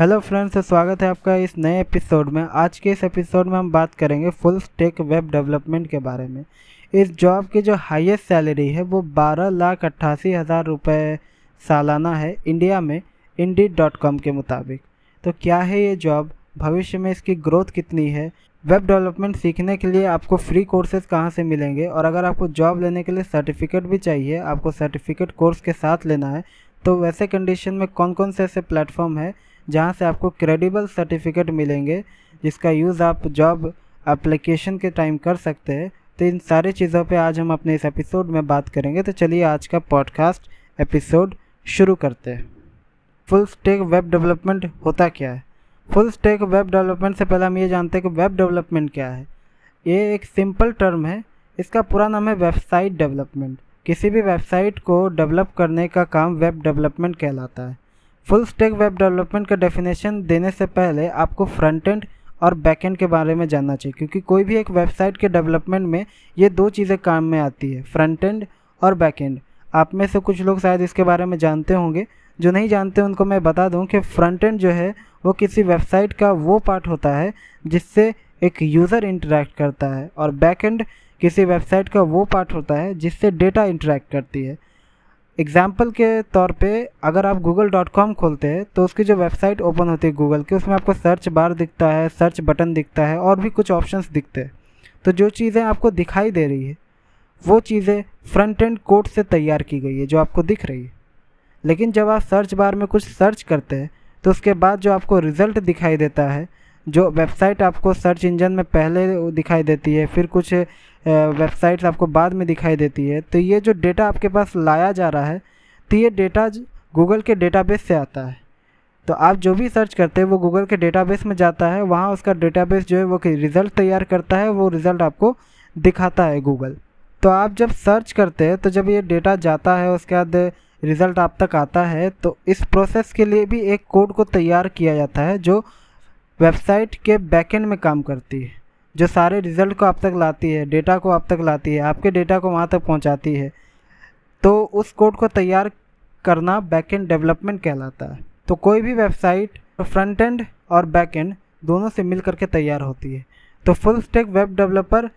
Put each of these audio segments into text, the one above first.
Hello friends, स्वागत है आपका इस नए एपिसोड में। आज के इस एपिसोड में हम बात करेंगे फुल स्टैक वेब डेवलपमेंट के बारे में। इस जॉब की जो हाईएस्ट सैलरी है वो 12,88,000 रुपये सालाना है इंडिया में Indeed.com के मुताबिक। तो क्या है ये जॉब, भविष्य में इसकी ग्रोथ कितनी है, वेब डेवलपमेंट सीखने के लिए आपको फ्री कोर्सेज कहाँ से मिलेंगे, और अगर आपको जॉब लेने के लिए सर्टिफिकेट भी चाहिए, आपको सर्टिफिकेट कोर्स के साथ लेना है तो वैसे कंडीशन में कौन कौन से ऐसे प्लेटफॉर्म है जहाँ से आपको क्रेडिबल सर्टिफिकेट मिलेंगे जिसका यूज़ आप जॉब एप्लीकेशन के टाइम कर सकते हैं। तो इन सारी चीज़ों पे आज हम अपने इस एपिसोड में बात करेंगे। तो चलिए आज का पॉडकास्ट एपिसोड शुरू करते हैं। फुल स्टैक वेब डेवलपमेंट होता क्या है? फुल स्टैक वेब डेवलपमेंट से पहले हम ये जानते हैं कि वेब डेवलपमेंट क्या है। ये एक सिंपल टर्म है, इसका पूरा नाम है वेबसाइट डेवलपमेंट। किसी भी वेबसाइट को डेवलप करने का काम वेब डेवलपमेंट कहलाता है। फुल स्टैक वेब डेवलपमेंट का डेफिनेशन देने से पहले आपको फ्रंट एंड और बैक एंड के बारे में जानना चाहिए, क्योंकि कोई भी एक वेबसाइट के डेवलपमेंट में ये दो चीज़ें काम में आती है, फ्रंट एंड और बैक एंड। आप में से कुछ लोग शायद इसके बारे में जानते होंगे, जो नहीं जानते उनको मैं बता दूं कि फ्रंट एंड जो है वो किसी वेबसाइट का वो पार्ट होता है जिससे एक यूज़र इंटरेक्ट करता है, और बैक एंड किसी वेबसाइट का वो पार्ट होता है जिससे डेटा इंटरेक्ट करती है। एग्जाम्पल के तौर पे अगर आप google.com खोलते हैं तो उसकी जो वेबसाइट ओपन होती है गूगल की, उसमें आपको सर्च बार दिखता है, सर्च बटन दिखता है और भी कुछ ऑप्शंस दिखते हैं। तो जो चीज़ें आपको दिखाई दे रही है वो चीज़ें फ्रंट एंड कोड से तैयार की गई है जो आपको दिख रही है। लेकिन जब आप सर्च बार में कुछ सर्च करते हैं तो उसके बाद जो आपको रिज़ल्ट दिखाई देता है, जो वेबसाइट आपको सर्च इंजन में पहले दिखाई देती है, फिर कुछ वेबसाइट्स आपको बाद में दिखाई देती है, तो ये जो डेटा आपके पास लाया जा रहा है तो ये डेटा गूगल के डेटाबेस से आता है। तो आप जो भी सर्च करते हैं वो गूगल के डेटाबेस में जाता है, वहाँ उसका डेटाबेस जो है वो रिज़ल्ट तैयार करता है, वो रिज़ल्ट आपको दिखाता है गूगल। तो आप जब सर्च करते हैं तो जब ये डेटा जाता है उसके बाद रिज़ल्ट आप तक आता है, तो इस प्रोसेस के लिए भी एक कोड को तैयार किया जाता है जो वेबसाइट के बैकएंड में काम करती है, जो सारे रिज़ल्ट को आप तक लाती है, डेटा को आप तक लाती है, आपके डेटा को वहाँ तक पहुँचाती है। तो उस कोड को तैयार करना बैकएंड डेवलपमेंट कहलाता है। तो कोई भी वेबसाइट फ्रंट एंड और बैकएंड दोनों से मिल करके तैयार होती है। तो फुल स्टैक वेब डेवलपर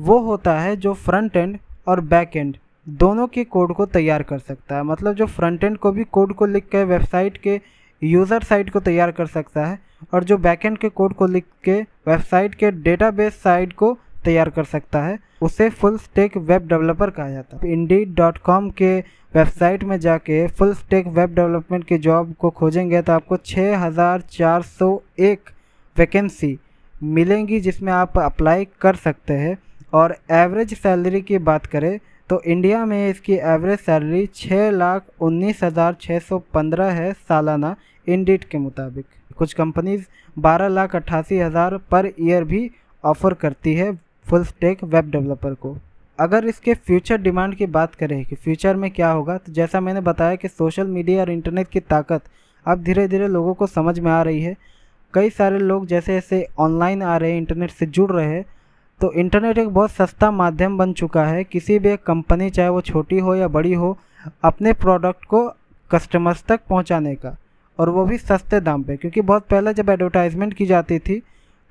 वो होता है जो फ्रंट एंड और बैकएंड दोनों के कोड को तैयार कर सकता है, मतलब जो फ्रंट एंड को भी कोड को लिख के वेबसाइट के यूज़र साइट को तैयार कर सकता है, और जो बैकएंड के कोड को लिख के वेबसाइट के डेटाबेस साइट को तैयार कर सकता है, उसे फुल स्टैक वेब डेवलपर कहा जाता है। Indeed.com के वेबसाइट में जाके फुल स्टैक वेब डेवलपमेंट की जॉब को खोजेंगे तो आपको 6,401 वैकेंसी मिलेंगी जिसमें आप अप्लाई कर सकते हैं। और एवरेज सैलरी की बात करें तो इंडिया में इसकी एवरेज सैलरी 6,19,615 है सालाना इंडीड के मुताबिक। कुछ कंपनीज़ 12,88,000 पर ईयर भी ऑफ़र करती है फुल स्टैक वेब डेवलपर को। अगर इसके फ्यूचर डिमांड की बात करें कि फ्यूचर में क्या होगा, तो जैसा मैंने बताया कि सोशल मीडिया और इंटरनेट की ताकत अब धीरे धीरे लोगों को समझ में आ रही है। कई सारे लोग जैसे जैसे ऑनलाइन आ रहे हैं, इंटरनेट से जुड़ रहे हैं, तो इंटरनेट एक बहुत सस्ता माध्यम बन चुका है। किसी भी एक कंपनी, चाहे वो छोटी हो या बड़ी हो, अपने प्रोडक्ट को कस्टमर्स तक पहुंचाने का, और वो भी सस्ते दाम पे। क्योंकि बहुत पहले जब एडवर्टाइजमेंट की जाती थी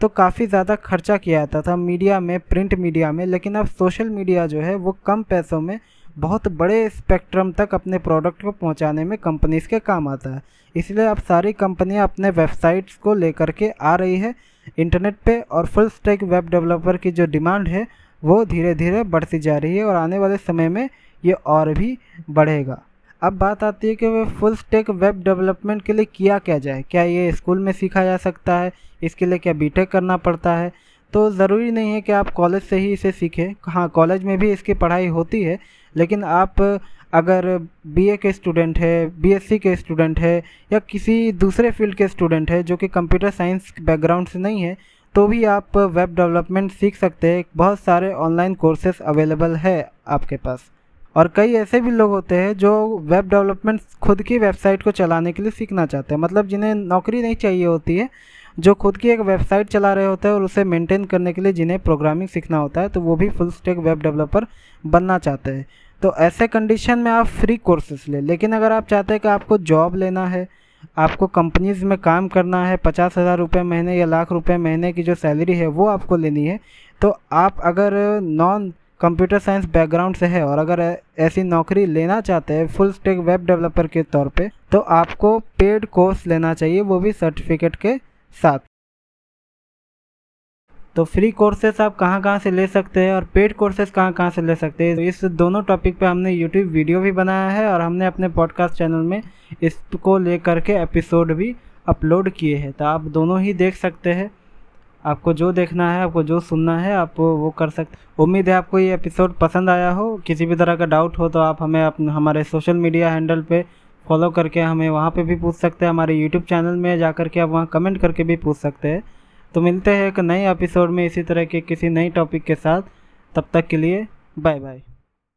तो काफ़ी ज़्यादा खर्चा किया जाता था मीडिया में, प्रिंट मीडिया में, लेकिन अब सोशल मीडिया जो है वो कम पैसों में बहुत बड़े स्पेक्ट्रम तक अपने प्रोडक्ट को पहुँचाने में कंपनीज़ के काम आता है। इसलिए अब सारी कंपनियाँ अपने वेबसाइट्स को लेकर के आ रही है इंटरनेट पे, और फुल स्टैक वेब डेवलपर की जो डिमांड है वो धीरे धीरे बढ़ती जा रही है, और आने वाले समय में ये और भी बढ़ेगा। अब बात आती है कि वे फुल स्टैक वेब डेवलपमेंट के लिए किया क्या जाए। क्या ये स्कूल में सीखा जा सकता है, इसके लिए क्या बीटेक करना पड़ता है? तो ज़रूरी नहीं है कि आप कॉलेज से ही इसे सीखें। हाँ, कॉलेज में भी इसकी पढ़ाई होती है, लेकिन आप अगर बीए के स्टूडेंट है, बीएससी के स्टूडेंट है, या किसी दूसरे फील्ड के स्टूडेंट है जो कि कंप्यूटर साइंस बैकग्राउंड से नहीं है, तो भी आप वेब डेवलपमेंट सीख सकते हैं। बहुत सारे ऑनलाइन कोर्सेस अवेलेबल है आपके पास। और कई ऐसे भी लोग होते हैं जो वेब डेवलपमेंट खुद की वेबसाइट को चलाने के लिए सीखना चाहते हैं, मतलब जिन्हें नौकरी नहीं चाहिए होती है, जो खुद की एक वेबसाइट चला रहे होते हैं और उसे मेंटेन करने के लिए जिन्हें प्रोग्रामिंग सीखना होता है, तो वो भी फुल स्टैक वेब डेवलपर बनना चाहते हैं। तो ऐसे कंडीशन में आप फ्री कोर्सेस लें। लेकिन अगर आप चाहते हैं कि आपको जॉब लेना है, आपको कंपनीज़ में काम करना है, 50,000 रुपये महीने या लाख रुपये महीने की जो सैलरी है वो आपको लेनी है, तो आप अगर नॉन कंप्यूटर साइंस बैकग्राउंड से है और अगर ऐसी नौकरी लेना चाहते हैं फुल स्टैक वेब डेवलपर के तौर पे, तो आपको पेड कोर्स लेना चाहिए, वो भी सर्टिफिकेट के साथ। तो फ्री कोर्सेस आप कहाँ-कहाँ से ले सकते हैं और पेड कोर्सेस कहाँ-कहाँ से ले सकते हैं, तो इस दोनों टॉपिक पे हमने यूट्यूब वीडियो भी बनाया है और हमने अपने पॉडकास्ट चैनल में इसको लेकर के एपिसोड भी अपलोड किए हैं, तो आप दोनों ही देख सकते हैं। आपको जो देखना है, आपको जो सुनना है, आप वो कर सकते। उम्मीद है आपको ये एपिसोड पसंद आया हो। किसी भी तरह का डाउट हो तो आप हमें हमारे सोशल मीडिया हैंडल पे फॉलो करके हमें वहाँ पे भी पूछ सकते हैं, हमारे यूट्यूब चैनल में जा कर के आप वहाँ कमेंट करके भी पूछ सकते हैं। तो मिलते हैं एक नए एपिसोड में इसी तरह के किसी नई टॉपिक के साथ, तब तक के लिए बाय बाय।